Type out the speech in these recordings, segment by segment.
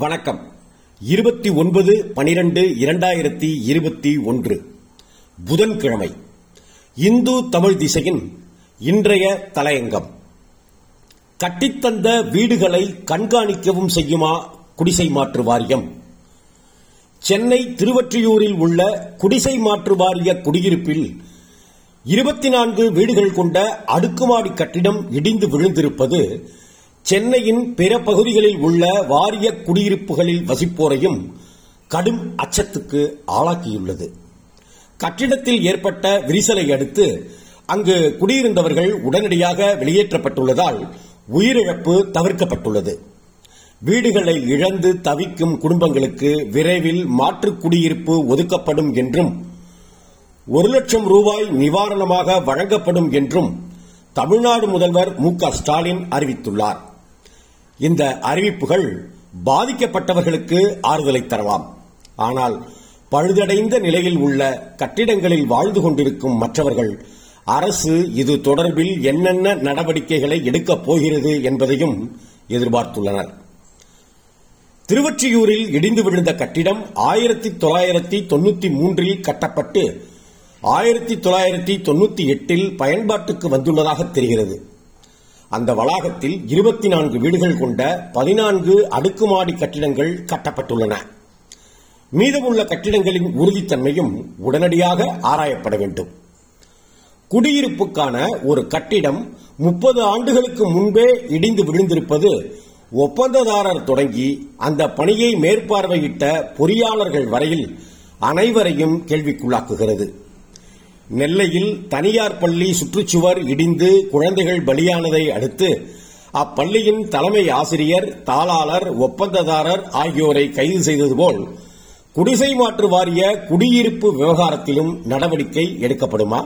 வணக்கம். 29/12/2021 புதன்கிழமை இந்து தமிழ் திசையின் இன்றைய தலையங்கம். கட்டித்தந்த வீடுகளை கண்காணிக்கவும் செய்யுமா குடிசை மாற்று வாரியம்? சென்னை திருவொற்றியூரில் உள்ள குடிசை மாற்று வாரிய குடியிருப்பில் 24 வீடுகள் கொண்ட அடுக்குமாடி கட்டிடம் இடிந்து விழுந்திருப்பது சென்னையின் பிற பகுதிகளில் உள்ள வாரிய குடியிருப்புகளில் வசிப்போரையும் கடும் அச்சத்துக்கு ஆளாக்கியுள்ளது. கட்டிடத்தில் ஏற்பட்ட விரிசலை அடுத்து அங்கு குடியிருந்தவர்கள் உடனடியாக வெளியேற்றப்பட்டுள்ளதால் உயிரிழப்பு தவிர்க்கப்பட்டுள்ளது. வீடுகளை இழந்து தவிக்கும் குடும்பங்களுக்கு விரைவில் மாற்று குடியிருப்பு ஒதுக்கப்படும் என்றும் ₹1,00,000 நிவாரணமாக வழங்கப்படும் என்றும் தமிழ்நாடு முதல்வர் மு.க.ஸ்டாலின் அறிவித்துள்ளார். இந்த அறிவிப்புகள் பாதிக்கப்பட்டவர்களுக்கு ஆறுதலை தரலாம். ஆனால் பழுதடைந்த நிலையில் உள்ள கட்டிடங்களில் வாழ்ந்து கொண்டிருக்கும் மற்றவர்கள் அரசு இது தொடர்பில் என்னென்ன நடவடிக்கைகளை எடுக்கப் போகிறது என்பதையும் எதிர்பார்த்துள்ளனர். திருவொற்றியூரில் இடிந்து விழுந்த கட்டிடம் 1993 கட்டப்பட்டு 1998 பயன்பாட்டுக்கு வந்துள்ளதாக தெரிகிறது. அந்த வளாகத்தில் 24 வீடுகள் கொண்ட 14 அடுக்குமாடி கட்டிடங்கள் கட்டப்பட்டுள்ளன. மீதமுள்ள கட்டிடங்களின் உறுதித்தன்மையும் உடனடியாக ஆராயப்பட வேண்டும். குடியிருப்புக்கான ஒரு கட்டிடம் 30 ஆண்டுகளுக்கு முன்பே இடிந்து விழுந்திருப்பது ஒப்பந்ததாரர் தொடங்கி அந்த பணியை மேற்பார்வையிட்ட பொறியாளர்கள் வரையில் அனைவரையும் கேள்விக்குள்ளாக்குகிறது. நெல்லையில் தனியார் பள்ளி சுற்றுச்சுவர் இடிந்து குழந்தைகள் பலியானதை அடுத்து அப்பள்ளியின் தலைமை ஆசிரியர், தாளாளர், ஒப்பந்ததாரர் ஆகியோரை கைது செய்தது போல் குடிசை மாற்று வாரிய குடியிருப்பு விவகாரத்திலும் நடவடிக்கை எடுக்கப்படுமா?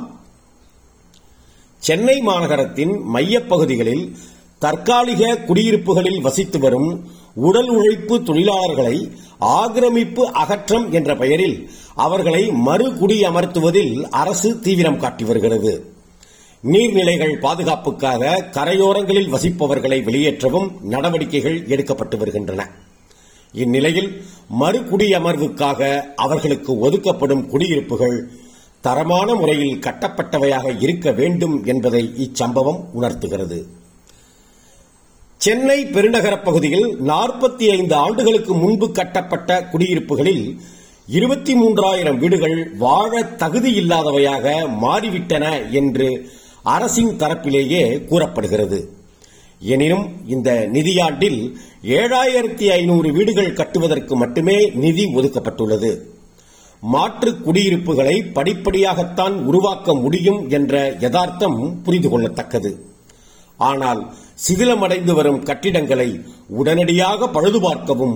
சென்னை மாநகரத்தின் மையப்பகுதிகளில் தற்காலிக குடியிருப்புகளில் வசித்து வரும் உடல் உழைப்பு தொழிலாளர்களை ஆக்கிரமிப்பு அகற்றம் என்ற பெயரில் அவர்களை மறுகுடியமர்த்துவதில் அரசு தீவிரம் காட்டி வருகிறது. நீர்நிலைகள் பாதுகாப்புக்காக கரையோரங்களில் வசிப்பவர்களை வெளியேற்றவும் நடவடிக்கைகள் எடுக்கப்பட்டு வருகின்றன. இந்நிலையில் மறுகுடியமர்வுக்காக அவர்களுக்கு ஒதுக்கப்படும் குடியிருப்புகள் தரமான முறையில் கட்டப்பட்டவையாக இருக்க வேண்டும் என்பதை இச்சம்பவம் உணர்த்துகிறது. சென்னை பெருநகர பகுதியில் 45 ஆண்டுகளுக்கு முன்பு கட்டப்பட்ட குடியிருப்புகளில் 23,000 வீடுகள் வாழ தகுதியில்லாதவையாக மாறிவிட்டன என்று அரசின் தரப்பிலேயே கூறப்படுகிறது. எனினும் இந்த நிதியாண்டில் 7,500 வீடுகள் கட்டுவதற்கு மட்டுமே நிதி ஒதுக்கப்பட்டுள்ளது. மாற்று குடியிருப்புகளை படிப்படியாகத்தான் உருவாக்க முடியும் என்ற யதார்த்தம் புரிந்து கொள்ளத்தக்கது. ஆனால் சிதிலமடைந்து வரும் கட்டிடங்களை உடனடியாக பழுதுபார்க்கவும்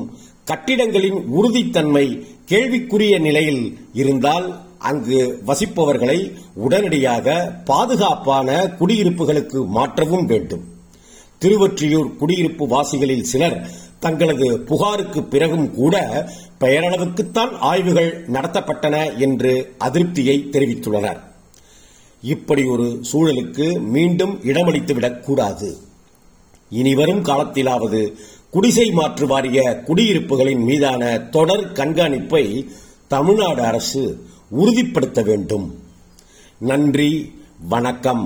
கட்டிடங்களின் உறுதித்தன்மை கேள்விக்குரிய நிலையில் இருந்தால் அங்கு வசிப்பவர்களை உடனடியாக பாதுகாப்பான குடியிருப்புகளுக்கு மாற்றவும் வேண்டும். திருவொற்றியூர் குடியிருப்பு வாசிகளில் சிலர் தங்களது புகாருக்கு பிறகும் கூட பெயரளவுக்குத்தான் ஆய்வுகள் நடத்தப்பட்டன என்று அதிருப்தியை தெரிவித்துள்ளனர். இப்படி ஒரு சூழலுக்கு மீண்டும் இடமளித்துவிடக் கூடாது. இனிவரும் காலத்திலாவது குடிசை மாற்று வாரிய குடியிருப்புகளின் மீதான தொடர் கண்காணிப்பை தமிழ்நாடு அரசு உறுதிப்படுத்த வேண்டும். நன்றி, வணக்கம்.